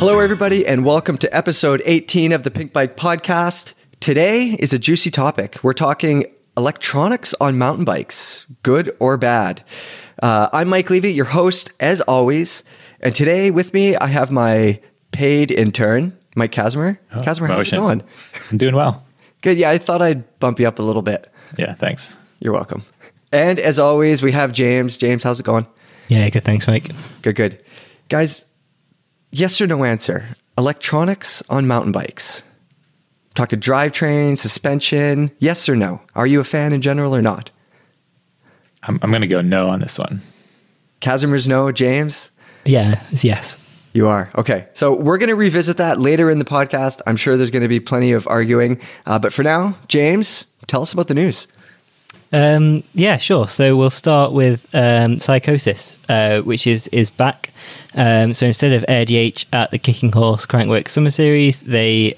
Hello, everybody, and welcome to episode 18 of the Pink Bike Podcast. Today is a juicy topic. We're talking electronics on mountain bikes, good or bad. I'm Mike Levy, your host, as always. And today with me, I have my paid intern, Mike Casimir. Oh, Casimir, how's it going? I'm doing well. Good. Yeah, I thought I'd bump you up a little bit. Yeah, thanks. You're welcome. And as always, we have James. James, how's it going? Yeah, good. Thanks, Mike. Good, good. Guys, yes or no answer. Electronics on mountain bikes. Talk of drivetrain, suspension, yes or no? Are you a fan in general or not? I'm going to go no on this one. Casimir's no, James? Yeah, it's yes. You are. Okay. So we're going to revisit that later in the podcast. I'm sure there's going to be plenty of arguing. But for now, James, tell us about the news. Yeah, sure. So we'll start with Psychosis, which is back. So instead of ADH at the Kicking Horse Crankwork Summer Series, they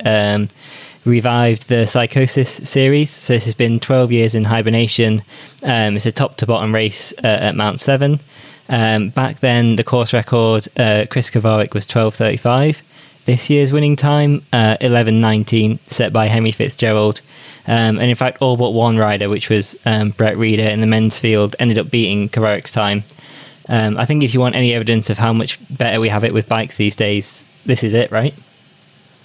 revived the Psychosis series. So this has been 12 years in hibernation. It's a top to bottom race at Mount Seven. Back then, the course record, Chris Kovarik, was 12:35. This year's winning time, 11:19, set by Henry Fitzgerald. And in fact, all but one rider, which was Brett Reeder in the men's field, ended up beating Kovarik's time. I think if you want any evidence of how much better we have it with bikes these days, this is it, right?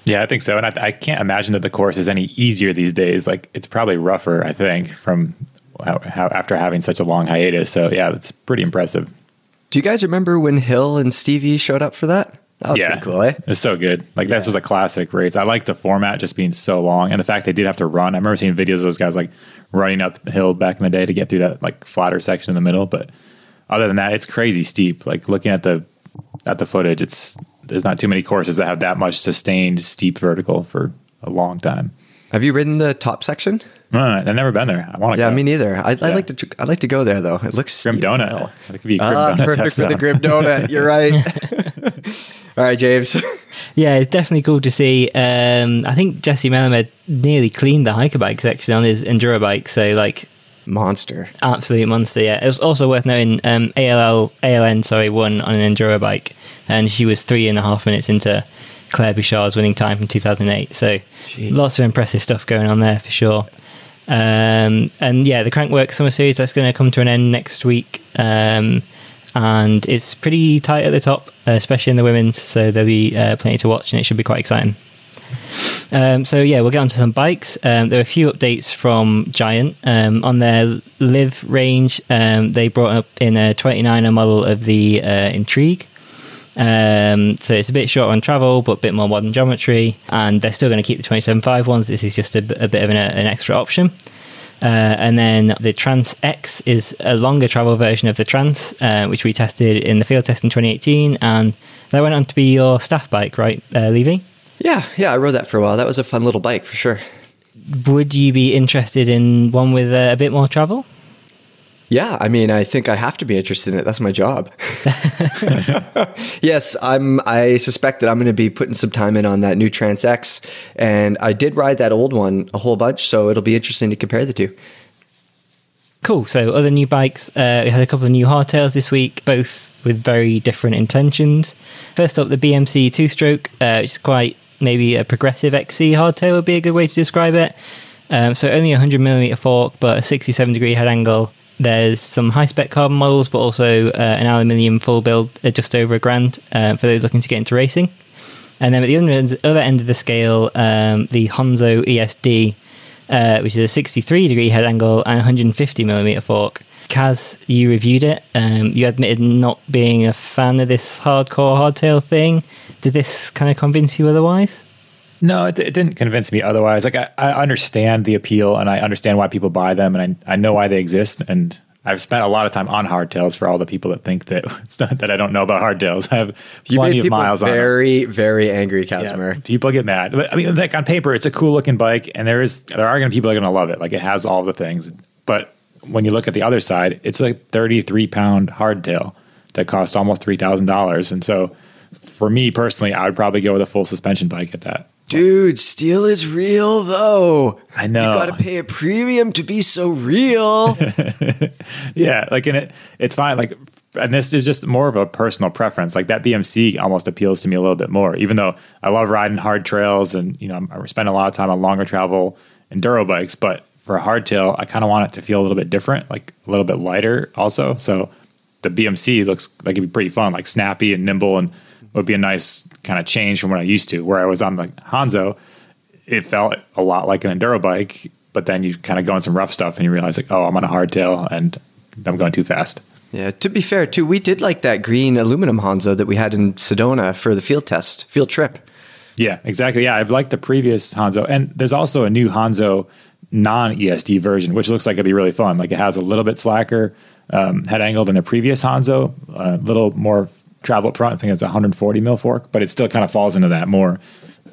Yeah, I think so. And I can't imagine that the course is any easier these days. Like, it's probably rougher, I think, from how after having such a long hiatus. So yeah, it's pretty impressive. Do you guys remember when Hill and Stevie showed up for that? That was pretty cool, eh? It was so good. Like, this was a classic race. I like the format just being so long, and the fact they did have to run. I remember seeing videos of those guys like running up the hill back in the day to get through that like flatter section in the middle. But other than that, it's crazy steep. Like, looking at the footage, there's not too many courses that have that much sustained steep vertical for a long time. Have you ridden the top section? No, I've never been there. I want to go. Yeah, me neither. I'd like to go there, though. It looks Grim Donut. It could be Grim Donut. Perfect for the Grim Donut. You're right. All right, James. Yeah, it's definitely cool to see. I think Jesse Melamed nearly cleaned the hiker bike section on his enduro bike. So, like, monster. Absolute monster, yeah. It was also worth noting ALN won on an enduro bike, and she was 3.5 minutes into Claire Bouchard's winning time from 2008. So lots of impressive stuff going on there for sure. And yeah, the Crankwork Summer Series, that's going to come to an end next week. And it's pretty tight at the top, especially in the women's. So there'll be plenty to watch, and it should be quite exciting. So yeah, we'll get onto some bikes. There are a few updates from Giant. On their Live range, they brought up in a 29er model of the Intrigue. So it's a bit shorter on travel, but a bit more modern geometry, and they're still going to keep the 27.5 ones. This is just a bit of an extra option. And then the Trans X is a longer travel version of the Trans, which we tested in the field test in 2018, and that went on to be your staff bike, right, Levy? Yeah, I rode that for a while. That was a fun little bike for sure. Would you be interested in one with a bit more travel? Yeah, I mean, I think I have to be interested in it. That's my job. Yes, I suspect that I'm going to be putting some time in on that new Trans X, and I did ride that old one a whole bunch, so it'll be interesting to compare the two. Cool. So other new bikes, we had a couple of new hardtails this week, both with very different intentions. First up, the BMC two-stroke, which is quite maybe a progressive XC hardtail would be a good way to describe it. So only 100mm fork, but a 67-degree head angle. There's some high-spec carbon models, but also an aluminium full build at just over $1,000 for those looking to get into racing. And then at the other end of the scale, the Honzo ESD, which is a 63-degree head angle and 150mm fork. Kaz, you reviewed it. You admitted not being a fan of this hardcore hardtail thing. Did this kind of convince you otherwise? No, it didn't convince me otherwise. Like, I understand the appeal, and I understand why people buy them, and I know why they exist. And I've spent a lot of time on hardtails, for all the people that think that it's not that I don't know about hardtails. I have plenty of miles on them. Very, very angry, Casimir. Yeah, people get mad. But I mean, like, on paper, it's a cool looking bike, and there are going to be people that are going to love it. Like, it has all the things. But when you look at the other side, it's like 33-pound hardtail that costs almost $3,000. And so, for me personally, I would probably go with a full suspension bike at that. Dude, steel is real, though. I know. You got to pay a premium to be so real. Yeah, like, and it's fine. Like, and this is just more of a personal preference. Like that BMC almost appeals to me a little bit more, even though I love riding hard trails and, you know, I spend a lot of time on longer travel enduro bikes, but for a hardtail, I kind of want it to feel a little bit different, like a little bit lighter also. So the BMC looks like it'd be pretty fun, like snappy and nimble, and would be a nice kind of change from what I used to, where I was on the Hanzo. It felt a lot like an enduro bike, but then you kind of go on some rough stuff and you realize like, oh, I'm on a hardtail and I'm going too fast. Yeah. To be fair too, we did like that green aluminum Hanzo that we had in Sedona for the field trip. Yeah, exactly. Yeah. I've liked the previous Hanzo, and there's also a new Hanzo non-ESD version, which looks like it'd be really fun. Like it has a little bit slacker head angle than the previous Hanzo, a little more travel up front. I think it's 140 mil fork, but it still kind of falls into that more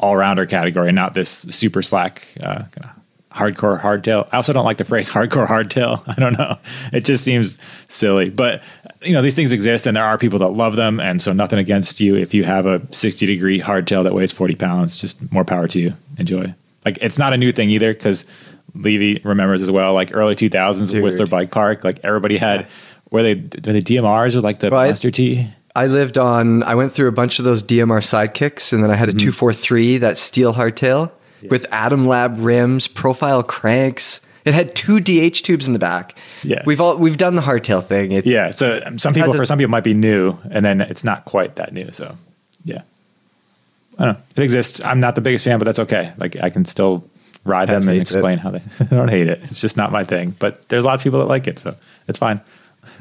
all-rounder category, not this super slack kind of hardcore hardtail. I also don't like the phrase hardcore hardtail. I don't know. It just seems silly. But, you know, these things exist and there are people that love them. And so nothing against you. If you have a 60-degree hardtail that weighs 40 pounds, just more power to you. Enjoy. Like, it's not a new thing either, because Levy remembers as well, like early 2000s with Whistler Bike Park. Like everybody had, were they DMRs or like the Master T? I went through a bunch of those DMR sidekicks, and then I had a 243, that steel hardtail with Atom Lab rims, profile cranks. It had two DH tubes in the back. Yeah. We've done the hardtail thing. So some people might be new, and then it's not quite that new. So yeah, I don't know. It exists. I'm not the biggest fan, but that's okay. Like I can still ride them and explain how they I don't hate it. It's just not my thing, but there's lots of people that like it. So it's fine.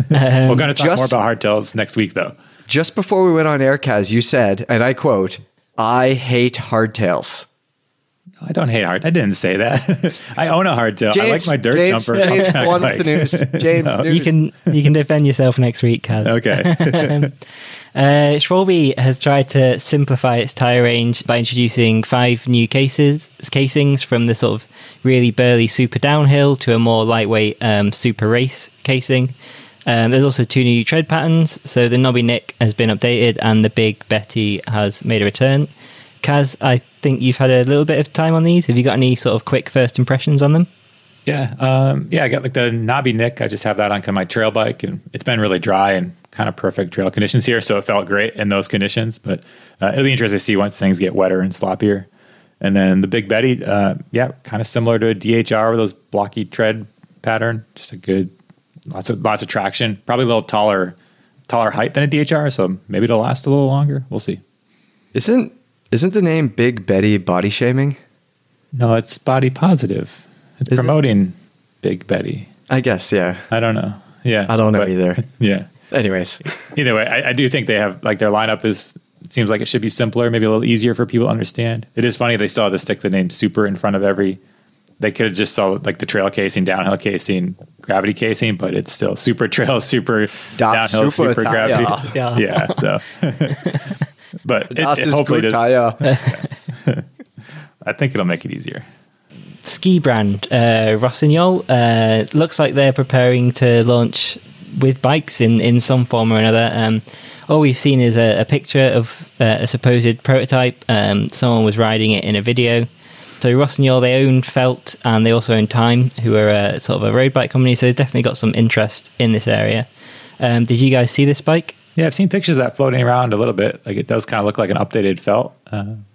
We're going to talk more about hardtails next week though. Just before we went on air, Kaz, you said, and I quote, "I hate hardtails." I don't hate hardtails. I didn't say that. I own a hardtail. I like my dirt jumper. James, you can defend yourself next week, Kaz. Okay. Schwalbe has tried to simplify its tire range by introducing 5 new casings from the sort of really burly super downhill to a more lightweight super race casing. There's also 2 new tread patterns, so the Knobby Nick has been updated and the Big Betty has made a return. Kaz, I think you've had a little bit of time on these. Have you got any sort of quick first impressions on them? Yeah, I got like the Knobby Nick. I just have that on kind of my trail bike, and it's been really dry and kind of perfect trail conditions here, so it felt great in those conditions. But it'll be interesting to see once things get wetter and sloppier. And then the Big Betty, kind of similar to a DHR with those blocky tread pattern, just a good... Lots of traction, probably a little taller height than a DHR, so maybe it'll last a little longer. We'll see. Isn't the name Big Betty body shaming? No, it's body positive. It's promoting Big Betty, I guess. Yeah. I don't know. Yeah. I don't know either. Yeah. Anyways. Either way, I do think they have like their lineup is, it seems like it should be simpler, maybe a little easier for people to understand. It is funny they still had to stick the name Super in front of every. They could have just sold like the trail casing, downhill casing, gravity casing, but it's still super trail, super downhill, super gravity. Yeah. So, but it hopefully does. Yes. I think it'll make it easier. Ski brand Rossignol looks like they're preparing to launch with bikes in some form or another. All we've seen is a picture of a supposed prototype. Someone was riding it in a video. So Rossignol, they own Felt, and they also own Time, who are sort of a road bike company. So they've definitely got some interest in this area. Did you guys see this bike? Yeah, I've seen pictures of that floating around a little bit. Like it does kind of look like an updated Felt.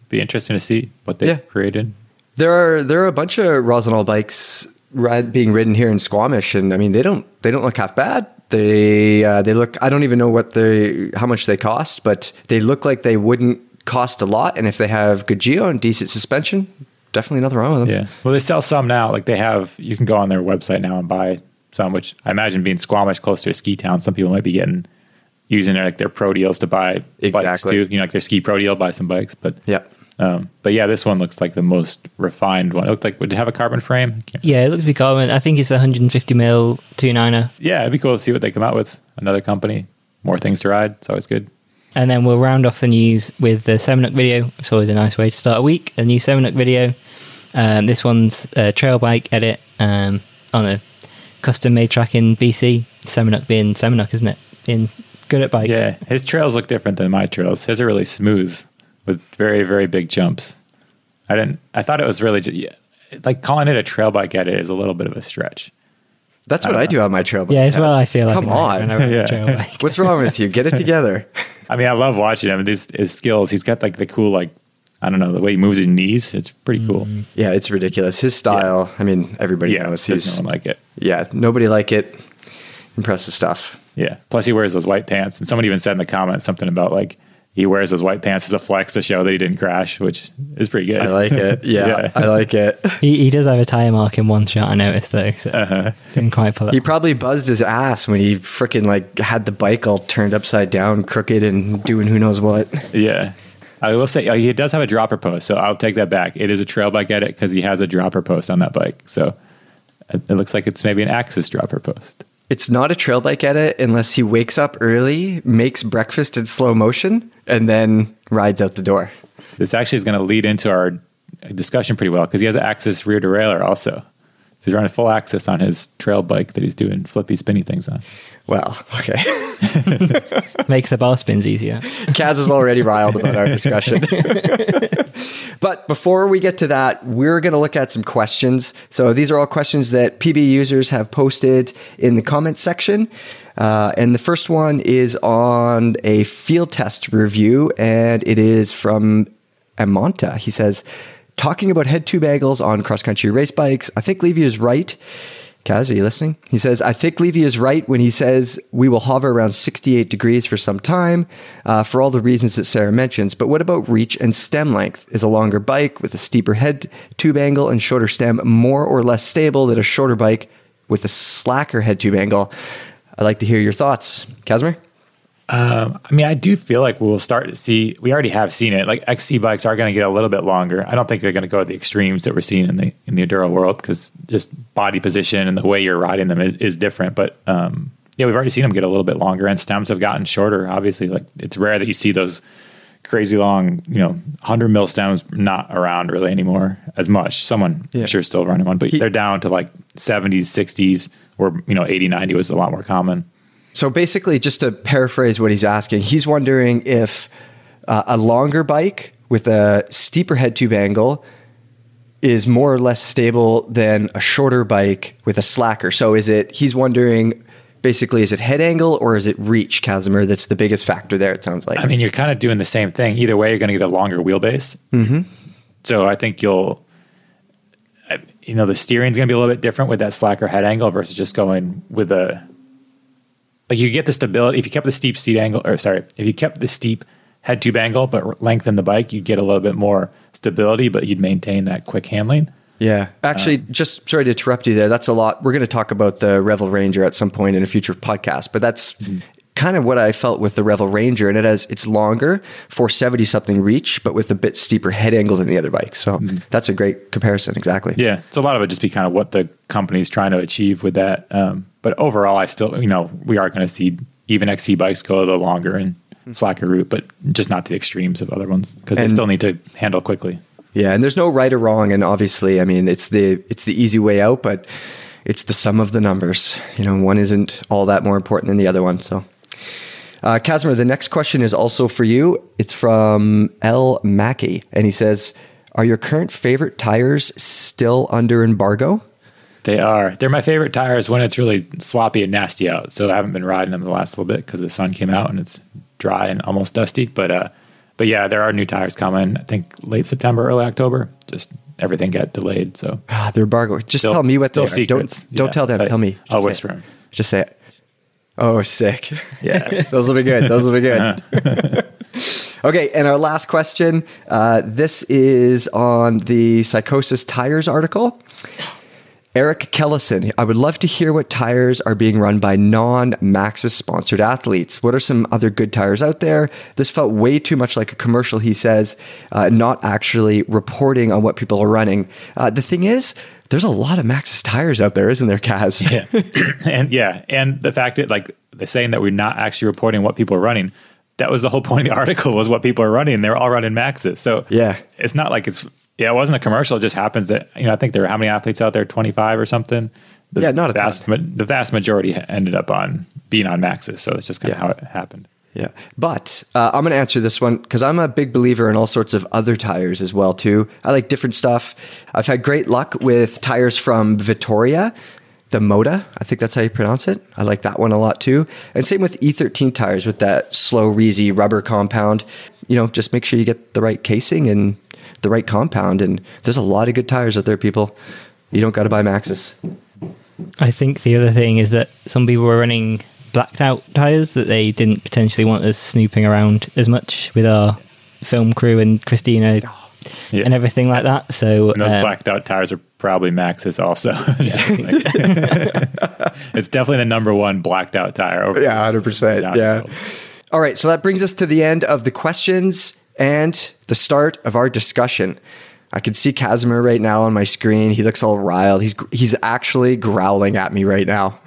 Be interesting to see what they've created. There are a bunch of Rossignol bikes being ridden here in Squamish, and I mean they don't look half bad. They look, I don't even know how much they cost, but they look like they wouldn't cost a lot. And if they have good geo and decent suspension, definitely nothing wrong with them. Yeah. Well, they sell some now. Like you can go on their website now and buy some, which I imagine being Squamish close to a ski town, some people might be using their pro deals to buy bikes too. You know, like their ski pro deal, buy some bikes. But yeah. This one looks like the most refined one. It looked like, would it have a carbon frame? Yeah, it looks to be carbon. I think it's 150 mil 2.9er. Yeah, it'd be cool to see what they come out with. Another company, more things to ride. It's always good. And then we'll round off the news with the Semenuk video. It's always a nice way to start a week. A new Semenuk video. This one's a trail bike edit on a custom-made track in BC. Semenuk being Semenuk, isn't it? Being good at bike. Yeah, his trails look different than my trails. His are really smooth with very, very big jumps. I thought it was really... like calling it a trail bike edit is a little bit of a stretch. That's what I do on my trail bike. Yeah, as well, I feel like. Come on. Yeah. What's wrong with you? Get it together. I mean, I love watching him. His skills. He's got like the cool, like, I don't know, the way he moves his knees. It's pretty cool. Yeah, it's ridiculous. His style, I mean, everybody knows. There's no one like it. Yeah, nobody like it. Impressive stuff. Yeah. Plus, he wears those white pants. And somebody even said in the comments something about like, he wears those white pants as a flex to show that he didn't crash, which is pretty good. I like it. Yeah, yeah. I like it. He does have a tire mark in one shot, I noticed, though. So didn't quite pull it. He probably buzzed his ass when he freaking like had the bike all turned upside down, crooked, and doing who knows what. Yeah. I will say he does have a dropper post, so I'll take that back. It is a trail bike edit because he has a dropper post on that bike. So it looks like it's maybe an Axis dropper post. It's not a trail bike edit unless he wakes up early, makes breakfast in slow motion, and then rides out the door. This actually is going to lead into our discussion pretty well because he has an Axis rear derailleur also. So he's running full Axis on his trail bike that he's doing flippy, spinny things on. Well, okay. Makes the bar spins easier. Kaz is already riled about our discussion. But before we get to that, we're going to look at some questions. So these are all questions that PB users have posted in the comments section. And the first one is on a field test review, and it is from Amonta. He says, talking about head tube angles on cross-country race bikes, I think Levy is right. Kaz, are you listening? He says, I think Levy is right when he says we will hover around 68 degrees for some time for all the reasons that Sarah mentions. But what about reach and stem length? Is a longer bike with a steeper head tube angle and shorter stem more or less stable than a shorter bike with a slacker head tube angle? I'd like to hear your thoughts. Kazimir? I mean, I do feel like we'll start to see, we already have seen it, like XC bikes are going to get a little bit longer. I don't think they're going to go to the extremes that we're seeing in the enduro world because just body position and the way you're riding them is different. But yeah, we've already seen them get a little bit longer and stems have gotten shorter. Obviously, like it's rare that you see those crazy long, 100 mil stems not around really anymore as much. Someone, I'm sure, is still running one, but they're down to like 70s, 60s, or 80, 90 was a lot more common. So basically, just to paraphrase what he's asking, he's wondering if a longer bike with a steeper head tube angle is more or less stable than a shorter bike with a slacker. So he's wondering, basically, is it head angle or is it reach, Kazimir? That's the biggest factor there, it sounds like. I mean, you're kind of doing the same thing. Either way, you're going to get a longer wheelbase. Mm-hmm. So I think the steering's going to be a little bit different with that slacker head angle versus just going with a... Like you get the stability, if you kept the steep head tube angle, but lengthen the bike, you'd get a little bit more stability, but you'd maintain that quick handling. Yeah. Actually, just sorry to interrupt you there. That's a lot. We're going to talk about the Revel Ranger at some point in a future podcast, but that's kind of what I felt with the Revel Ranger. And it's longer, 470 something reach, but with a bit steeper head angle than the other bike. So that's a great comparison. Exactly. Yeah. So a lot of it just be kind of what the company's trying to achieve with that. But overall, I still, we are going to see even XC bikes go the longer and slacker route, but just not the extremes of other ones because they still need to handle quickly. Yeah, and there's no right or wrong, and obviously, I mean, it's the easy way out, but it's the sum of the numbers. One isn't all that more important than the other one. So, Kazimir, the next question is also for you. It's from L. Mackey, and he says, "Are your current favorite tires still under embargo?" They are. They're my favorite tires when it's really sloppy and nasty out. So I haven't been riding them the last little bit because the sun came out and it's dry and almost dusty. But yeah, there are new tires coming. I think late September, early October. Just everything got delayed. So they're embargo. Just tell me what they are. Secrets. Don't tell them. Tell me. I'll whisper them. Just say it. Oh, sick. Yeah. Those will be good. Okay, and our last question. This is on the Psychosis Tires article. Eric Kellison, I would love to hear what tires are being run by non-Maxxis sponsored athletes. What are some other good tires out there? This felt way too much like a commercial, he says, not actually reporting on what people are running. The thing is, there's a lot of Maxxis tires out there, isn't there, Kaz? Yeah. And the fact that like the saying that we're not actually reporting what people are running, that was the whole point of the article was what people are running. They're all running Maxxis. So yeah, it's not like it's... Yeah, it wasn't a commercial. It just happens that, I think there were how many athletes out there, 25 or something? Not a vast. The vast majority ended up being on Maxxis. So it's just kind of how it happened. Yeah. But I'm going to answer this one because I'm a big believer in all sorts of other tires as well, too. I like different stuff. I've had great luck with tires from Vittoria. the Moda, I think that's how you pronounce it. I like that one a lot too. And same with E13 tires with that slow, Reezy rubber compound. You know, just make sure you get the right casing and the right compound. And there's a lot of good tires out there, people. You don't got to buy Maxxis. I think the other thing is that some people were running blacked out tires that they didn't potentially want us snooping around as much with our film crew and Christina and everything like that. So and those blacked out tires are probably Maxxis also. It's definitely the number one blacked out tire. Over 100%. All right. So that brings us to the end of the questions and the start of our discussion. I can see Casimir right now on my screen. He looks all riled. He's actually growling at me right now.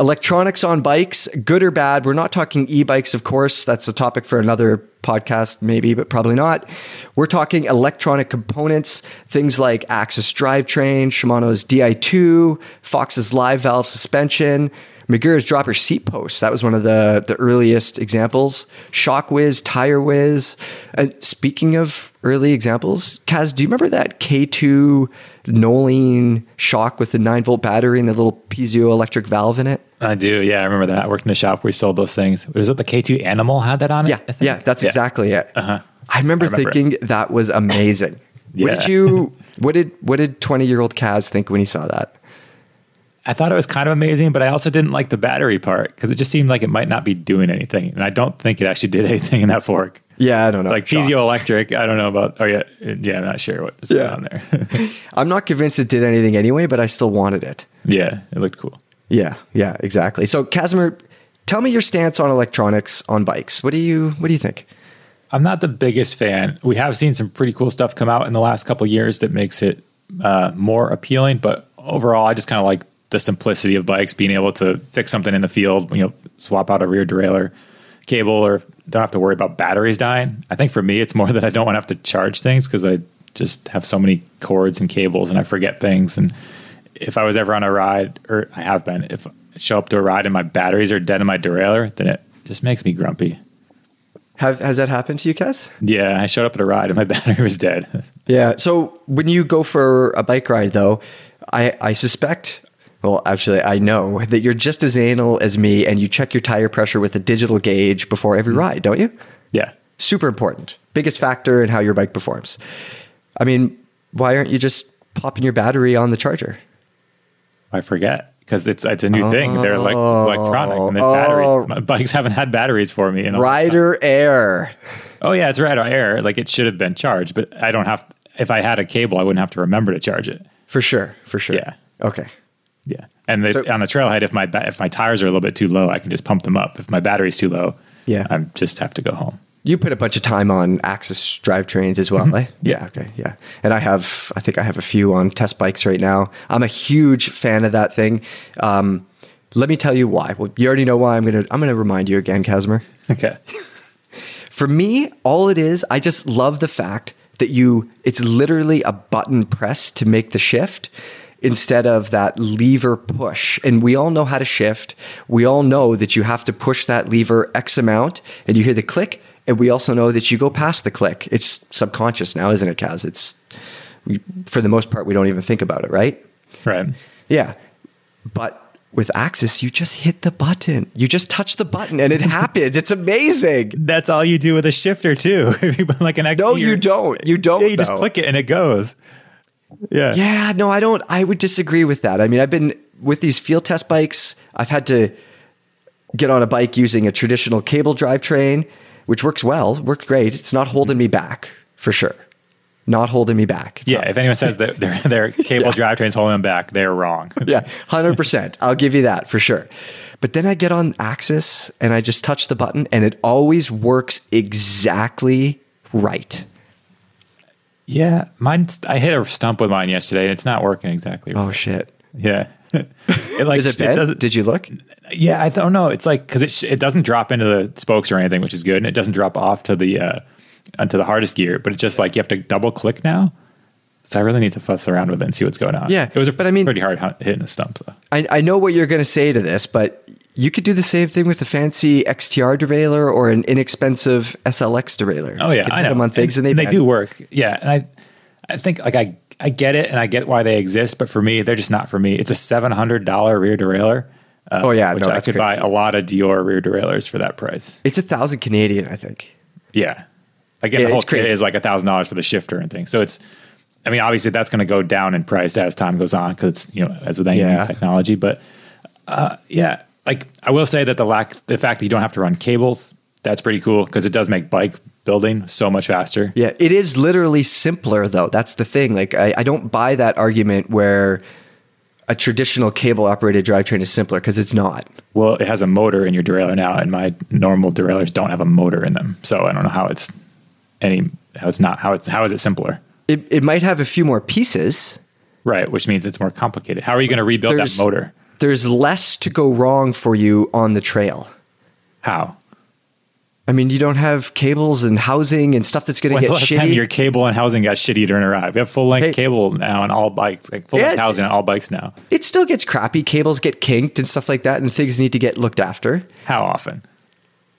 Electronics on bikes, good or bad? We're not talking e-bikes, of course. That's a topic for another podcast, maybe, but probably not. We're talking electronic components, things like Axis drivetrain, Shimano's Di2, Fox's Live Valve suspension, Magura's dropper seat post. That was one of the earliest examples. Shockwiz, TireWiz. And speaking of early examples, Kaz, do you remember that K2 Nolene shock with the 9-volt battery and the little piezoelectric valve in it? I do. Yeah, I remember that. I worked in a shop where we sold those things. Was it the K2 Animal had that on it? Yeah, that's exactly it. Uh-huh. I remember thinking that was amazing. What did 20-year-old Kaz think when he saw that? I thought it was kind of amazing, but I also didn't like the battery part because it just seemed like it might not be doing anything. And I don't think it actually did anything in that fork. Yeah, I don't know. Like piezoelectric, I don't know about... I'm not sure what was going on there. I'm not convinced it did anything anyway, but I still wanted it. Yeah, it looked cool. Yeah, exactly. So, Casimir, tell me your stance on electronics on bikes. What do you think? I'm not the biggest fan. We have seen some pretty cool stuff come out in the last couple of years that makes it more appealing, but overall, I just kind of like the simplicity of bikes, being able to fix something in the field, swap out a rear derailleur cable, or don't have to worry about batteries dying. I think for me, it's more that I don't want to have to charge things because I just have so many cords and cables and I forget things. And if I was ever on a ride, or I have been, if I show up to a ride and my batteries are dead in my derailleur, then it just makes me grumpy. Has that happened to you, Kes? Yeah, I showed up at a ride and my battery was dead. Yeah. So when you go for a bike ride though, I suspect... Well, actually, I know that you're just as anal as me and you check your tire pressure with a digital gauge before every ride, don't you? Yeah. Super important. Biggest factor in how your bike performs. I mean, why aren't you just popping your battery on the charger? I forget because it's a new thing. They're like electronic and batteries. My bikes haven't had batteries for me. Rider Air. Oh, yeah, it's Rider Air. Like it should have been charged, but I don't have... If I had a cable, I wouldn't have to remember to charge it. For sure. Yeah. Okay. Yeah, and on the trailhead, if my tires are a little bit too low, I can just pump them up. If my battery's too low, I just have to go home. You put a bunch of time on Axis drivetrains as well, eh? Yeah. Okay, yeah. And I think I have a few on test bikes right now. I'm a huge fan of that thing. Let me tell you why. Well, you already know why. I'm gonna remind you again, Casimir. Okay. For me, all it is, I just love the fact that it's literally a button press to make the shift, instead of that lever push. And we all know how to shift. We all know that you have to push that lever X amount and you hear the click. And we also know that you go past the click. It's subconscious now, isn't it, Kaz? For the most part, we don't even think about it, right? Right. Yeah. But with Axis, you just hit the button. You just touch the button and it happens. It's amazing. That's all you do with a shifter too. Like an no, you don't. You don't. Yeah, you just click it and it goes. Yeah. Yeah. No, I don't. I would disagree with that. I mean, I've been with these field test bikes. I've had to get on a bike using a traditional cable drivetrain, which worked great. It's not holding me back for sure. Not holding me back. It's If anyone says that their cable drivetrain's holding them back, they're wrong. 100%. I'll give you that for sure. But then I get on Axis and I just touch the button, and it always works exactly right. Yeah, I hit a stump with mine yesterday, and it's not working exactly right. Oh, shit. Yeah. Is it bent? Did you look? Yeah, I don't know. It's like, because it doesn't drop into the spokes or anything, which is good, and it doesn't drop off to the onto the hardest gear, but it's just like you have to double-click now. So I really need to fuss around with it and see what's going on. Yeah, it was pretty hard hitting a stump, though. I know what you're going to say to this, but you could do the same thing with a fancy XTR derailleur or an inexpensive SLX derailleur. Oh yeah, I know. Put them on things and they do work. Yeah, and I think like I I get it, and I get why they exist, but for me, they're just not for me. It's a $700 rear derailleur. Oh yeah, which no, I could crazy. Buy a lot of Dior rear derailleurs for that price. It's $1,000 Canadian, I think. Yeah, again, yeah, the whole kit is like $1,000 for the shifter and things. So it's, I mean, obviously that's going to go down in price as time goes on because it's, you know, as with any new technology. But yeah, like I will say that the fact that you don't have to run cables, that's pretty cool because it does make bike building so much faster. Yeah, it is literally simpler though. That's the thing. Like I don't buy that argument where a traditional cable-operated drivetrain is simpler because it's not. Well, it has a motor in your derailleur now, and my normal derailleurs don't have a motor in them, so I don't know how is it simpler? It might have a few more pieces, right? Which means it's more complicated. How are you going to rebuild that motor? There's less to go wrong for you on the trail. How? I mean, you don't have cables and housing and stuff that's going to get shitty. When's the last time your cable and housing got shitty during a ride? We have full-length cable now on all bikes, like full-length housing on all bikes now. It still gets crappy. Cables get kinked and stuff like that, and things need to get looked after. How often?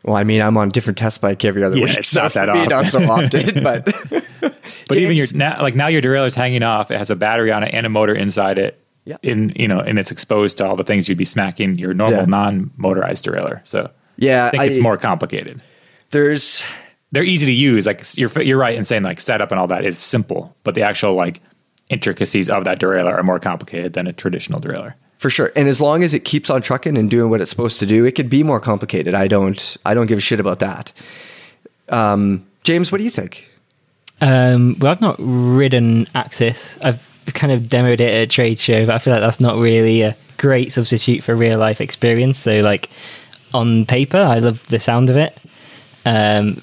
Well, I mean, I'm on a different test bike every other week. It's not that often. Not so often, but... but even now your derailleur's hanging off. It has a battery on it and a motor inside it. Yeah. And it's exposed to all the things you'd be smacking your normal non-motorized derailleur. So yeah, I think it's more complicated. They're easy to use. Like you're right in saying like setup and all that is simple, but the actual like intricacies of that derailleur are more complicated than a traditional derailleur. For sure. And as long as it keeps on trucking and doing what it's supposed to do, it could be more complicated. I don't give a shit about that. James, what do you think? Well, I've not ridden Axis. I've kind of demoed it at a trade show, but I feel like that's not really a great substitute for real life experience. So like on paper, I love the sound of it.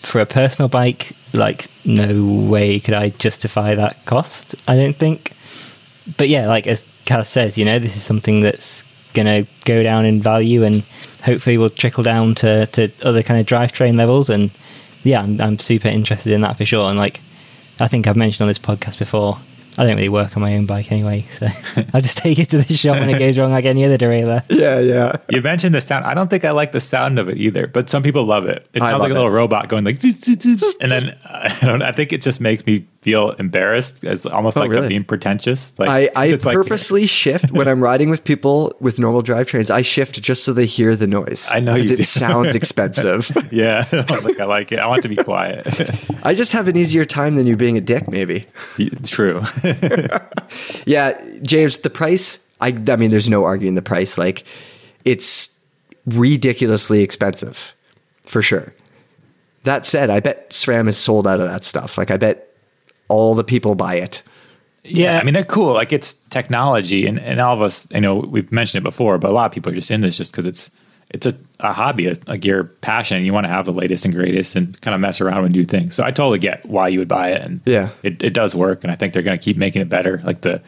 For a personal bike, like no way could I justify that cost, I don't think. But yeah, like as Cal says, you know, this is something that's gonna go down in value and hopefully will trickle down to other kind of drivetrain levels. And yeah, I'm super interested in that for sure. And like I think I've mentioned on this podcast before, I don't really work on my own bike anyway, so I'll just take it to the shop when it goes wrong like any other derailleur. Yeah. You mentioned the sound. I don't think I like the sound of it either, but some people love it. It sounds like a little robot going like, and then I think it just makes me feel embarrassed. It's almost like I'm being pretentious. Like I purposely shift when I'm riding with people with normal drivetrains. I shift just so they hear the noise. I know it sounds expensive. Yeah, I like it. I want it to be quiet. I just have an easier time than you being a dick, maybe. It's true. Yeah, James, the price, I mean, there's no arguing the price. Like, it's ridiculously expensive, for sure. That said, I bet SRAM is sold out of that stuff. Like, I bet all the people buy it. Yeah, I mean, they're cool. Like, it's technology, and all of us, I know we've mentioned it before, but a lot of people are just in this just because it's a hobby, like your passion. You want to have the latest and greatest and kind of mess around and do things. So I totally get why you would buy it. And yeah, it does work. And I think they're going to keep making it better. Like the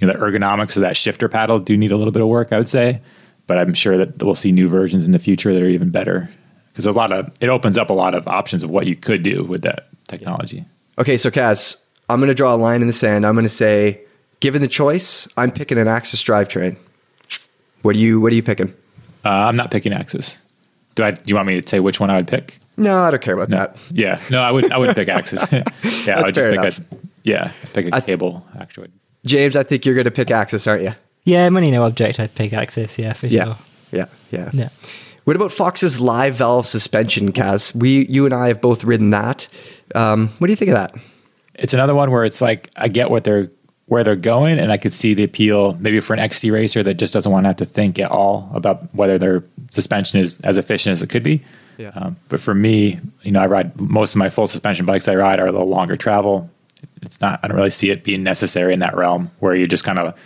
ergonomics of that shifter paddle do need a little bit of work, I would say. But I'm sure that we'll see new versions in the future that are even better. Because it opens up a lot of options of what you could do with that technology. Okay, so Kaz, I'm going to draw a line in the sand. I'm going to say, given the choice, I'm picking an Axis drivetrain. What are you picking? I'm not picking Axis. Do you want me to say which one I would pick? No, I don't care about that. Yeah. No, I wouldn't pick Axis. Yeah, that's I would just pick a cable actuator. James, I think you're going to pick Axis, aren't you? Yeah, money no object, I'd pick Axis, for sure. Yeah. What about Fox's live valve suspension, Kaz? You and I have both ridden that. What do you think of that? It's another one where it's like, I get where they're going, and I could see the appeal maybe for an XC racer that just doesn't want to have to think at all about whether their suspension is as efficient as it could be. Yeah. But for me, you know, I ride most of my full suspension bikes I ride are a little longer travel. I don't really see it being necessary in that realm where you just kind of,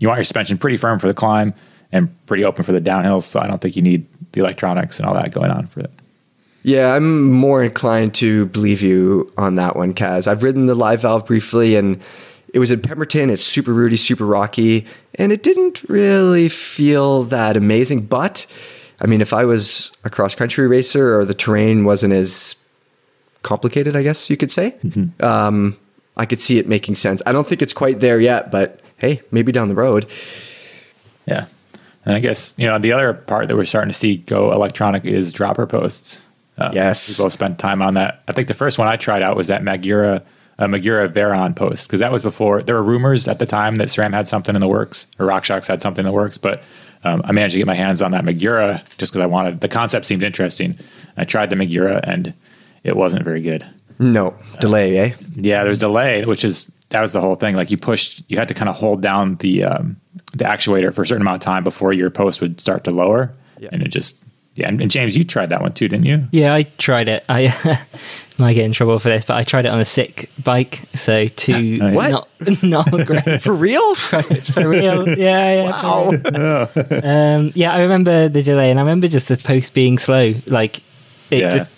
you want your suspension pretty firm for the climb and pretty open for the downhill. So I don't think you need the electronics and all that going on for it. Yeah, I'm more inclined to believe you on that one, Kaz. I've ridden the live valve briefly, and it was in Pemberton. It's super rooty, super rocky, and it didn't really feel that amazing. But, I mean, if I was a cross-country racer or the terrain wasn't as complicated, I guess you could say, I could see it making sense. I don't think it's quite there yet, but hey, maybe down the road. Yeah. And I guess, you know, the other part that we're starting to see go electronic is dropper posts. Yes. We both spent time on that. I think the first one I tried out was that Magura a Magura Veyron post, because that was before. There were rumors at the time that SRAM had something in the works, or RockShox had something in the works, but I managed to get my hands on that Magura just because I wanted, the concept seemed interesting. I tried the Magura and it wasn't very good. No, delay, eh? Yeah, there's delay, which is, that was the whole thing. Like you had to kind of hold down the actuator for a certain amount of time before your post would start to lower. Yeah. And it just, yeah. And James, you tried that one too, didn't you? Yeah, I tried it. I might get in trouble for this, but I tried it on a sick bike. So two, not great. For real? For real. Yeah. Wow. For real. Yeah, I remember the delay and I remember just the post being slow. Like it just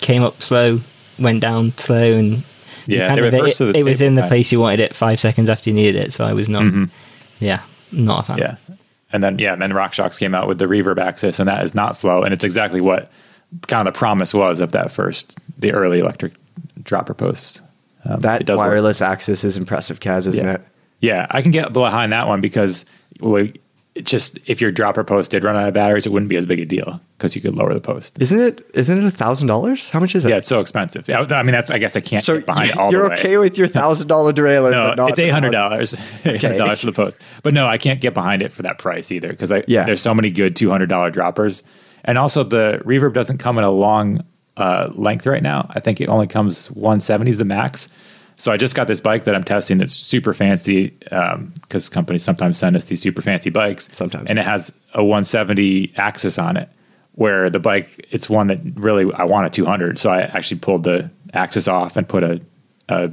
came up slow, went down slow, and yeah, it was in the place you wanted it 5 seconds after you needed it. So I was not, not a fan. Yeah. And then RockShox came out with the Reverb Axis, and that is not slow. And it's exactly what kind of the promise was of that first, the early electric dropper post. That wireless Axis is impressive, Kaz, isn't it? Yeah. I can get behind that one because if your dropper post did run out of batteries, it wouldn't be as big a deal because you could lower the post. Isn't it $1,000? How much is it? Yeah, it's so expensive. I mean, that's, I guess I can't get behind it all the way. You're okay with your $1,000 derailleur? No, but not it's $800. $800 for the post. But no, I can't get behind it for that price either because there's so many good $200 droppers. And also the Reverb doesn't come in a long length right now. I think it only comes 170 is the max. So I just got this bike that I'm testing that's super fancy because companies sometimes send us these super fancy bikes. Sometimes. And it has a 170 Axis on it, where the bike, it's one that really, I want a 200. So I actually pulled the Axis off and put a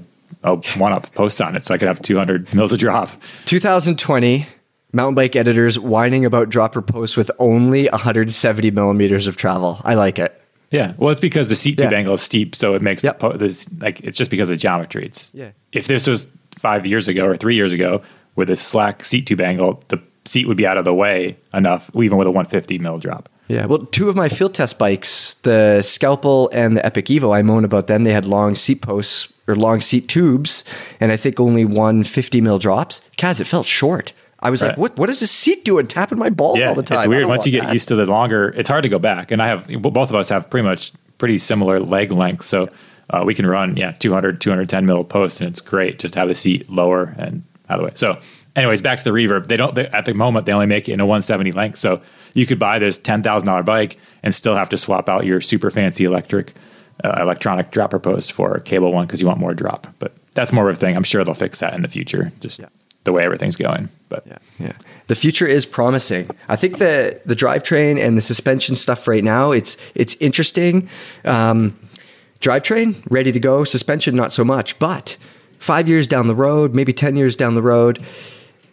one-up post on it so I could have 200 mils a drop. 2020, mountain bike editors whining about dropper posts with only 170 millimeters of travel. I like it. Yeah, well, it's because the seat tube angle is steep, so it makes it's just because of geometry. It's if this was 5 years ago or 3 years ago with a slack seat tube angle, the seat would be out of the way enough, even with a 150 mil drop. Yeah, well, two of my field test bikes, the Scalpel and the Epic Evo, I moan about them. They had long seat posts or long seat tubes, and I think only 150 mil drops. Kaz, it felt short. I was like, what is this seat doing tapping my ball all the time? It's weird. Once you get used to the longer, it's hard to go back. And both of us have pretty similar leg length. So we can run, 200, 210 mil posts, and it's great just to have the seat lower and out of the way. So anyways, back to the Reverb. At the moment, they only make it in a 170 length. So you could buy this $10,000 bike and still have to swap out your super fancy electronic dropper post for a cable one because you want more drop. But that's more of a thing. I'm sure they'll fix that in the future. Just the way everything's going. But the future is promising. I think the drivetrain and the suspension stuff right now, it's interesting. Drivetrain ready to go, suspension not so much. But 5 years down the road, maybe 10 years down the road,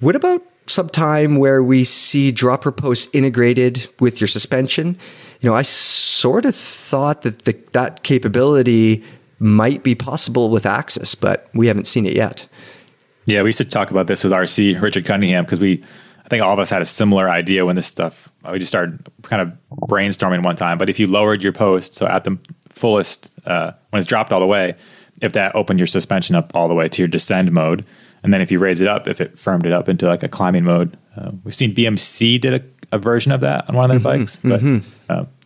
what about some time where we see dropper posts integrated with your suspension? I sort of thought that that capability might be possible with Axis, but we haven't seen it yet. Yeah, we used to talk about this with RC, Richard Cunningham, because I think all of us had a similar idea when this stuff, we just started kind of brainstorming one time. But if you lowered your post, so at the fullest, when it's dropped all the way, if that opened your suspension up all the way to your descend mode, and then if you raise it up, if it firmed it up into like a climbing mode. We've seen BMC did a version of that on one of their bikes, but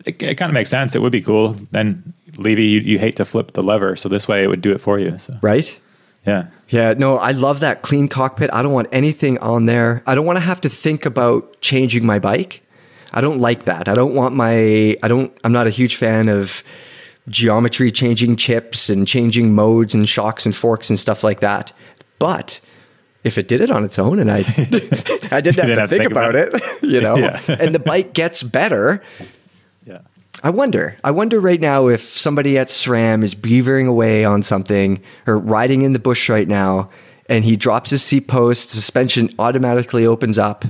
it kind of makes sense. It would be cool. Then, Levy, you hate to flip the lever, so this way it would do it for you. So. Right? Yeah. Yeah. No, I love that clean cockpit. I don't want anything on there. I don't want to have to think about changing my bike. I don't like that. I'm not a huge fan of geometry, changing chips and changing modes and shocks and forks and stuff like that. But if it did it on its own and I didn't have to think about it. And the bike gets better. Yeah. I wonder right now if somebody at SRAM is beavering away on something or riding in the bush right now, and he drops his seat post, the suspension automatically opens up,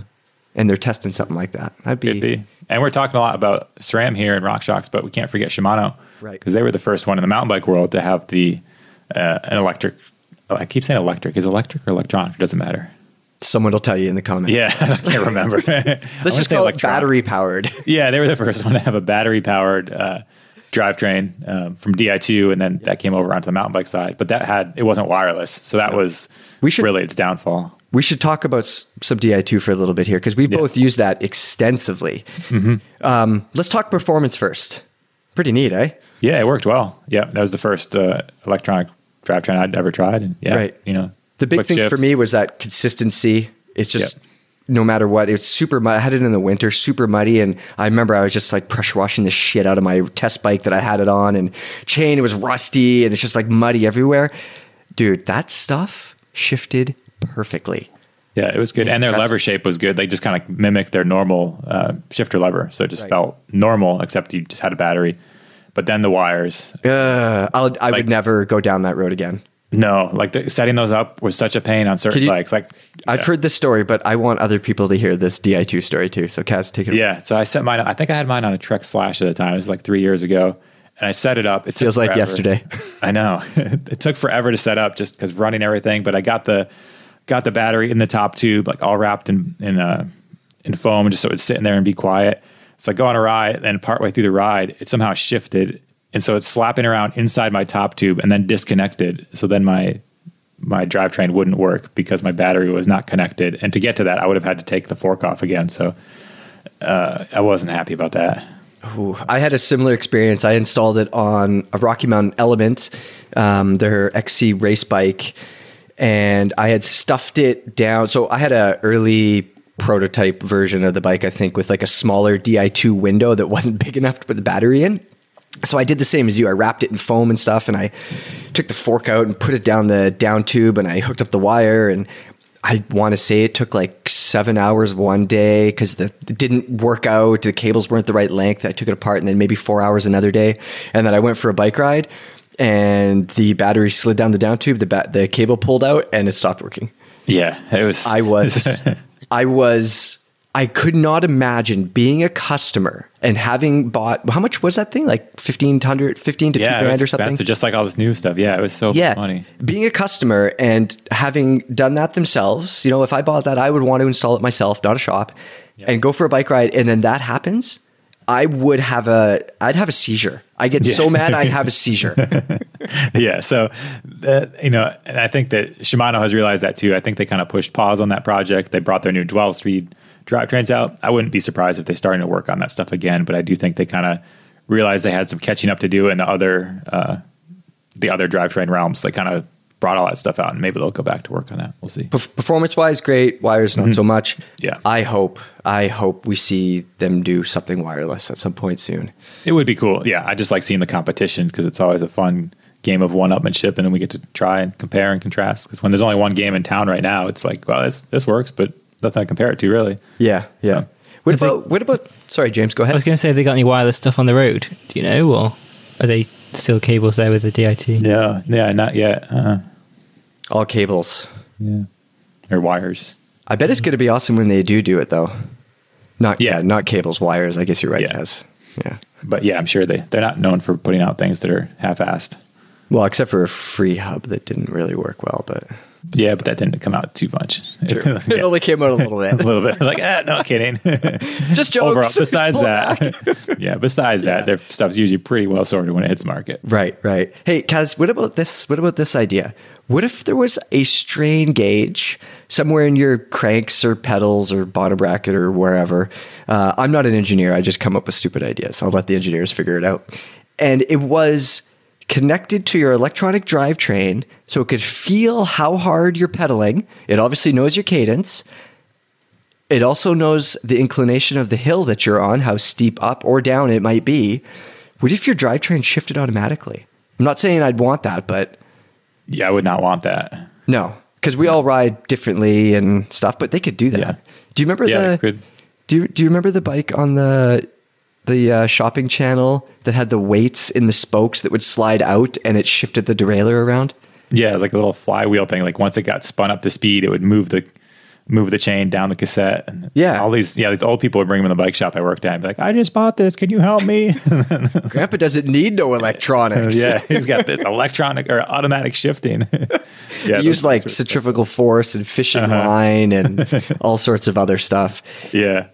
and they're testing something like that. Could be. And we're talking a lot about SRAM here and RockShox, but we can't forget Shimano, right? Because they were the first one in the mountain bike world to have the an electric. Oh, I keep saying electric. Is electric or electronic? It doesn't matter. Someone will tell you in the comments. Yeah, I can't remember. Let's just call it battery powered. Yeah, they were the first one to have a battery powered drivetrain from Di2, and then that came over onto the mountain bike side. But it wasn't wireless, so that was really its downfall. We should talk about some Di2 for a little bit here because we both use that extensively. Mm-hmm. Let's talk performance first. Pretty neat, eh? Yeah, it worked well. Yeah, that was the first electronic drivetrain I'd ever tried. And yeah, right. You know, the big thing shifts. For me was that consistency. It's just no matter what, it's super muddy. I had it in the winter, super muddy. And I remember I was just like pressure washing the shit out of my test bike that I had it on, and chain, it was rusty, and it's just like muddy everywhere. Dude, that stuff shifted perfectly. Yeah, it was good. And their lever shape was good. They just kind of mimicked their normal shifter lever. So it just felt normal, except you just had a battery. But then the wires. I would never go down that road again. No, like setting those up was such a pain on certain bikes. Like I've heard this story, but I want other people to hear this Di2 story too. So Kaz, take it away. Yeah, so I set mine up. I think I had mine on a Trek Slash at the time. It was like 3 years ago. And I set it up. It feels like yesterday. I know. It took forever to set up just because running everything. But I got the battery in the top tube, like all wrapped in foam, just so it would sit in there and be quiet. So I go on a ride, and partway through the ride, it somehow shifted. And so it's slapping around inside my top tube and then disconnected. So then my drivetrain wouldn't work because my battery was not connected. And to get to that, I would have had to take the fork off again. So I wasn't happy about that. Ooh, I had a similar experience. I installed it on a Rocky Mountain Element, their XC race bike, and I had stuffed it down. So I had an early prototype version of the bike, I think, with like a smaller Di2 window that wasn't big enough to put the battery in. So I did the same as you. I wrapped it in foam and stuff, and I took the fork out and put it down the down tube, and I hooked up the wire. And I want to say it took like 7 hours one day because it didn't work out. The cables weren't the right length. I took it apart, and then maybe 4 hours another day. And then I went for a bike ride, and the battery slid down the down tube. The cable pulled out, and it stopped working. Yeah, it was. I could not imagine being a customer and having bought, how much was that thing? Like $1,500 to $2,000 or something? So just like all this new stuff. Yeah, it was so funny. Being a customer and having done that themselves, you know, if I bought that, I would want to install it myself, not a shop, and go for a bike ride. And then that happens. I'd have a seizure. I get so mad, I'd have a seizure. Yeah. So, you know, and I think that Shimano has realized that too. I think they kind of pushed pause on that project. They brought their new 12-speed drivetrains out. I wouldn't be surprised if they're starting to work on that stuff again, but I do think they kind of realized they had some catching up to do in the other drivetrain realms. They kind of brought all that stuff out, and maybe they'll go back to work on that. We'll see. Performance wise, great. Wires, not so much. Yeah. I hope we see them do something wireless at some point soon. It would be cool. Yeah. I just like seeing the competition because it's always a fun game of one-upmanship, and then we get to try and compare and contrast. Because when there's only one game in town right now, it's like, well, this works, but nothing to compare it to, really. Yeah. Yeah. What about, sorry, James, go ahead. I was going to say, have they got any wireless stuff on the road? Do you know, or are they still cables there with the Di2? No. Yeah. Not yet. All cables. Yeah. Or wires. I bet it's going to be awesome when they do it, though. Not cables, wires. I guess you're right, Kaz. Yeah. But yeah, I'm sure they're not known for putting out things that are half-assed. Well, except for a free hub that didn't really work well, but... Yeah, but that didn't come out too much. Sure. It only came out a little bit. Like, no kidding. Just jokes. Overall, besides that. Besides that, their stuff's usually pretty well sorted when it hits market. Right. Hey, Kaz, what about this idea? What if there was a strain gauge somewhere in your cranks or pedals or bottom bracket or wherever? I'm not an engineer. I just come up with stupid ideas. I'll let the engineers figure it out. And it was connected to your electronic drivetrain, so it could feel how hard you're pedaling. It obviously knows your cadence. It also knows the inclination of the hill that you're on, how steep up or down it might be. What if your drivetrain shifted automatically? I'm not saying I'd want that, but... Yeah, I would not want that. No, because we all ride differently and stuff, but they could do that. Yeah. Do you remember do you remember the bike on the shopping channel that had the weights in the spokes that would slide out, and it shifted the derailleur around? Yeah, it was like a little flywheel thing. Like once it got spun up to speed, it would move the chain down the cassette. And all these old people would bring them in the bike shop I worked at and be like, I just bought this. Can you help me? Grandpa doesn't need no electronics. Yeah, he's got this electronic or automatic shifting. Yeah, he used like centrifugal force and fishing line and all sorts of other stuff. Yeah.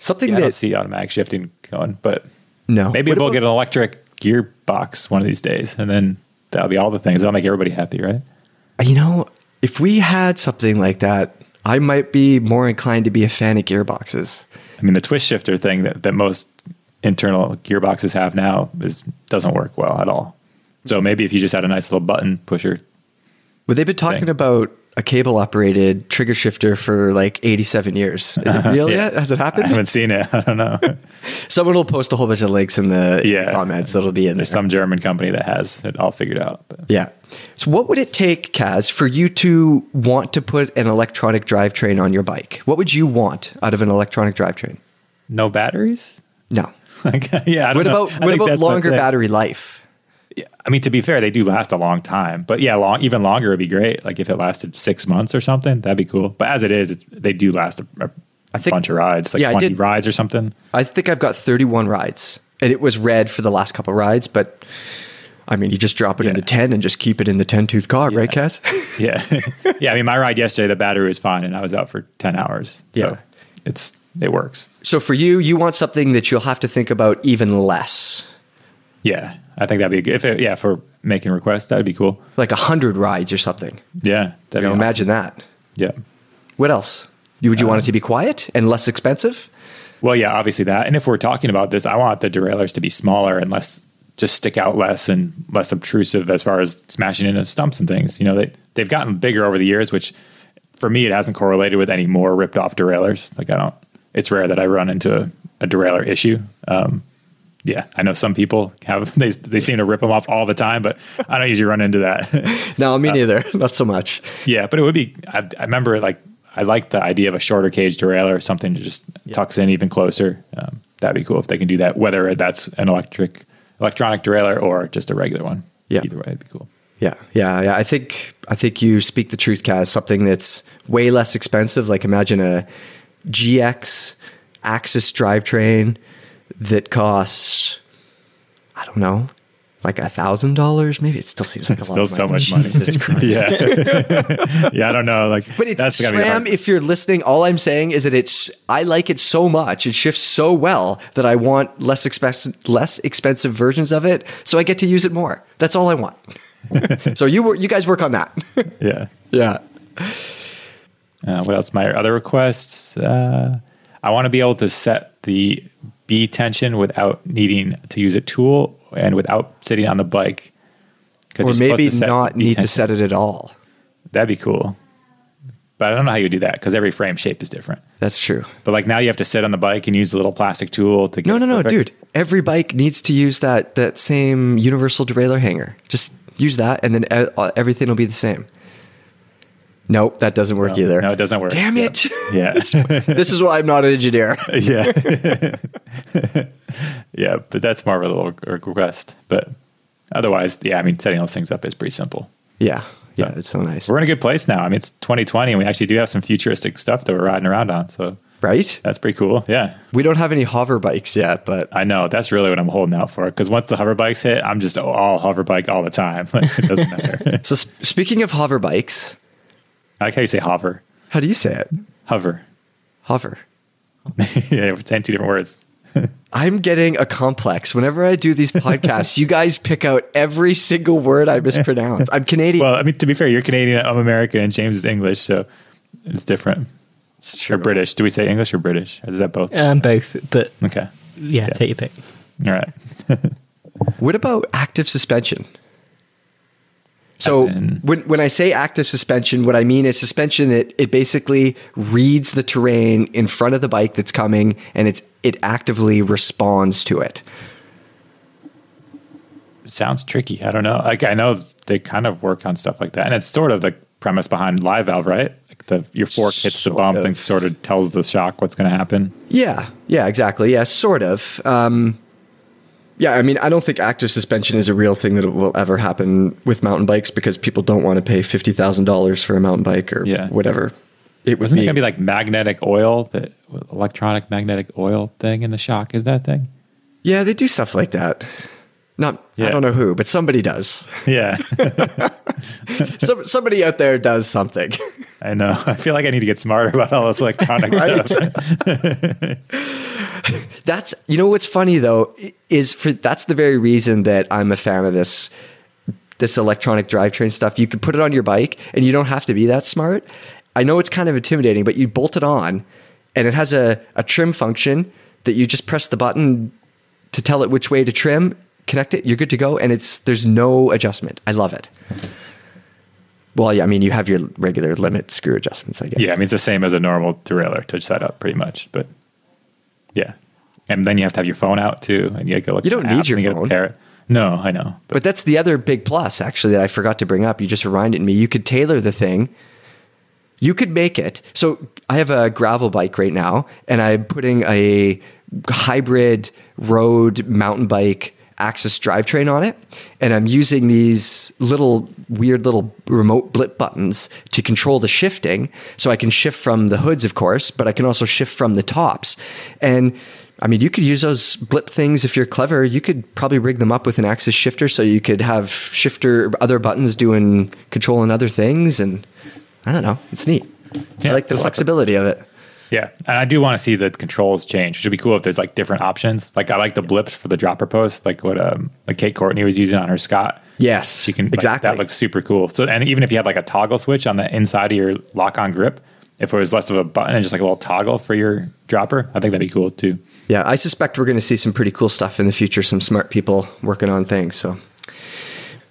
Something that I don't see automatic shifting going, but no. Maybe we'll get an electric gearbox one of these days, and then that'll be all the things. That'll make everybody happy, right? You know, if we had something like that, I might be more inclined to be a fan of gearboxes. I mean, the twist shifter thing that most internal gearboxes have now doesn't work well at all. So maybe if you just had a nice little button pusher. Well, they've been talking about a cable operated trigger shifter for like 87 years. Is it real yet? Has it happened? I haven't seen it. I don't know. Someone will post a whole bunch of links in the comments. That'll be in there. There's some German company that has it all figured out. But. Yeah. So what would it take, Kaz, for you to want to put an electronic drivetrain on your bike? What would you want out of an electronic drivetrain? No batteries? No. Yeah. What about longer battery life? I mean, to be fair, they do last a long time, but even longer would be great. Like if it lasted 6 months or something, that'd be cool. But as it is, they do last a bunch of rides, like 20 rides or something. I think I've got 31 rides and it was red for the last couple of rides, but I mean, you just drop it in the 10 and just keep it in the 10 tooth cog, right, Cass? Yeah. I mean, my ride yesterday, the battery was fine and I was out for 10 hours. So it works. So for you, you want something that you'll have to think about even less. Yeah. I think that'd be good. For making requests, that'd be cool. Like 100 rides or something. Yeah. Imagine that. Yeah. What else? Would you want it to be quiet and less expensive? Well, yeah, obviously that. And if we're talking about this, I want the derailleurs to be smaller and just stick out less and less obtrusive as far as smashing into stumps and things. You know, they've gotten bigger over the years, which for me, it hasn't correlated with any more ripped off derailleurs. Like it's rare that I run into a derailleur issue. Yeah, I know some people have, they seem to rip them off all the time, but I don't usually run into that. No, me neither. Not so much. Yeah, but it would be, I remember I like the idea of a shorter cage derailleur or something to just tucks in even closer. That'd be cool if they can do that, whether that's an electronic derailleur or just a regular one. Yeah. Either way, it'd be cool. Yeah. I think you speak the truth, Kaz. Something that's way less expensive. Like imagine a GX Axis drivetrain that costs, I don't know, like $1,000. Maybe it still seems like a lot of money. Still so much money. Jesus Christ. Yeah, I don't know. But it's SRAM, if you're listening, all I'm saying is that I like it so much. It shifts so well that I want less expensive versions of it. So I get to use it more. That's all I want. So you guys work on that. Yeah. Yeah. What else? My other requests? I want to be able to set the B tension without needing to use a tool and without sitting on the bike. Or maybe not need to set it at all. That'd be cool. But I don't know how you do that because every frame shape is different. That's true. But now you have to sit on the bike and use a little plastic tool to get it. No, dude. Every bike needs to use that same universal derailleur hanger. Just use that and then everything will be the same. Nope, that doesn't work either. No, it doesn't work. Damn it. Yeah. This is why I'm not an engineer. Yeah. Yeah, but that's more of a little request. But otherwise, yeah, I mean, setting those things up is pretty simple. Yeah. So yeah, it's so nice. We're in a good place now. I mean, it's 2020 and we actually do have some futuristic stuff that we're riding around on. So right? That's pretty cool. Yeah. We don't have any hover bikes yet, but I know that's really what I'm holding out for. Because once the hover bikes hit, I'm just all hover bike all the time. It doesn't matter. So speaking of hover bikes... I like how you say hover. How do you say it? Hover. Yeah, we're saying two different words. I'm getting a complex. Whenever I do these podcasts, you guys pick out every single word I mispronounce. I'm Canadian. Well, I mean, to be fair, you're Canadian, I'm American, and James is English, so it's different. It's true. Or British. Do we say English or British? Or is that both? Both, but... Okay. Yeah, take your pick. All right. What about active suspension? So when I say active suspension, what I mean is suspension that it basically reads the terrain in front of the bike that's coming and it actively responds to it. It sounds tricky. I don't know. I know they kind of work on stuff like that. And it's sort of the premise behind Live Valve, right? Your fork hits the bump and sort of tells the shock what's going to happen. Yeah. Yeah, exactly. Yeah, sort of. Yeah, I mean, I don't think active suspension is a real thing that will ever happen with mountain bikes because people don't want to pay $50,000 for a mountain bike or whatever. Wasn't it going to be like magnetic oil, the electronic magnetic oil thing in the shock? Is that thing? Yeah, they do stuff like that. I don't know who, but somebody does. Yeah. Somebody out there does something. I know. I feel like I need to get smarter about all this electronic stuff. That's, you know, what's funny though, that's the very reason that I'm a fan of this electronic drivetrain stuff. You can put it on your bike and you don't have to be that smart. I know it's kind of intimidating, but you bolt it on and it has a trim function that you just press the button to tell it which way to trim. connect it, you're good to go, and it's there's no adjustment. I love it. Well, yeah, I mean, you have your regular limit screw adjustments, I guess. Yeah, I mean, it's the same as a normal derailleur to setup, pretty much. But yeah, and then you have to have your phone out too, and you go. You don't need your phone. No, I know. But that's the other big plus, actually, that I forgot to bring up. You just reminded me. You could tailor the thing. You could make it. So I have a gravel bike right now, and I'm putting a hybrid road mountain bike Axis drivetrain on it, and I'm using these little weird little remote blip buttons to control the shifting, so I can shift from the hoods, of course, but I can also shift from the tops. And I mean, you could use those blip things if you're clever. You could probably rig them up with an Axis shifter, so you could have shifter other buttons doing controlling other things, and I don't know, it's neat. Yeah, I like the flexibility of it. Yeah, and I do want to see the controls change. It should be cool if there's like different options. Like I like the blips for the dropper post, like what like Kate Courtney was using on her Scott. Yes, you can exactly. Like, that looks super cool. So, and even if you had like a toggle switch on the inside of your lock-on grip, if it was less of a button and just like a little toggle for your dropper, I think that'd be cool too. Yeah, I suspect we're going to see some pretty cool stuff in the future. Some smart people working on things. So.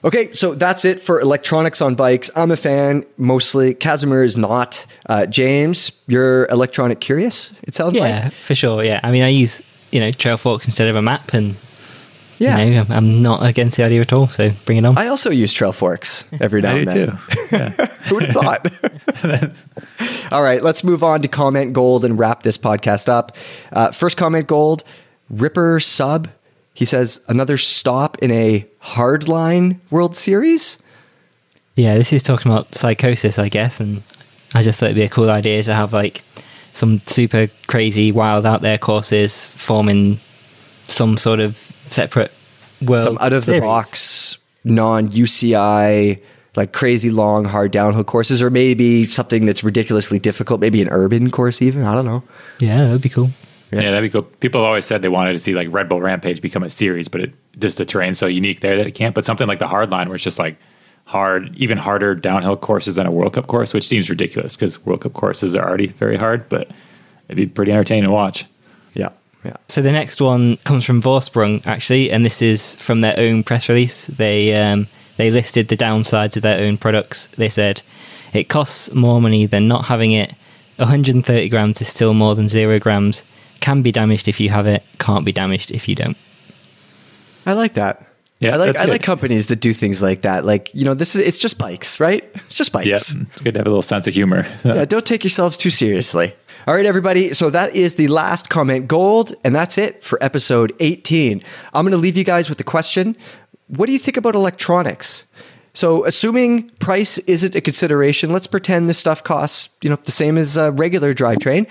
Okay, so that's it for electronics on bikes. I'm a fan, mostly. Casimir is not. James, you're electronic curious, it sounds like. Yeah, for sure, yeah. I mean, I use, Trailforks instead of a map, and yeah, I'm not against the idea at all, so bring it on. I also use Trailforks every now and then. Yeah. Who would have thought? All right, let's move on to Comment Gold and wrap this podcast up. First Comment Gold, Ripper Sub. He says, another stop in a Hardline World Series? Yeah, this is talking about Psychosis, I guess, and I just thought it'd be a cool idea to have, like, some super crazy, wild out-there courses forming some sort of separate world series. Some out-of-the-box, non-UCI, like, crazy long, hard downhill courses, or maybe something that's ridiculously difficult, maybe an urban course even, I don't know. Yeah, that would be cool. Yeah, that'd be cool. People have always said they wanted to see like Red Bull Rampage become a series, but just the terrain's so unique there that it can't. But something like the Hardline, where it's just like hard, even harder downhill courses than a World Cup course, which seems ridiculous because World Cup courses are already very hard, but it'd be pretty entertaining to watch. Yeah, yeah. So the next one comes from Vorsprung, actually, and this is from their own press release. They listed the downsides of their own products. They said, it costs more money than not having it. 130 grams is still more than 0 grams. Can be damaged if you have it, can't be damaged if you don't. I like that. Yeah, I like companies that do things like that. Like, it's just bikes, right? It's just bikes. Yeah, it's good to have a little sense of humor. Yeah, don't take yourselves too seriously. All right, everybody. So that is the last Comment Gold, and that's it for episode 18. I'm going to leave you guys with the question. What do you think about electronics? So assuming price isn't a consideration, let's pretend this stuff costs, the same as a regular drivetrain.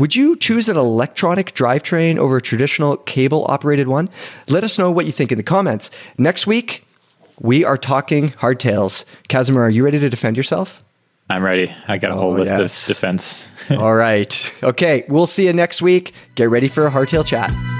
Would you choose an electronic drivetrain over a traditional cable-operated one? Let us know what you think in the comments. Next week, we are talking hardtails. Casimir, are you ready to defend yourself? I'm ready. I got a whole list of defense. All right. Okay, we'll see you next week. Get ready for a hardtail chat.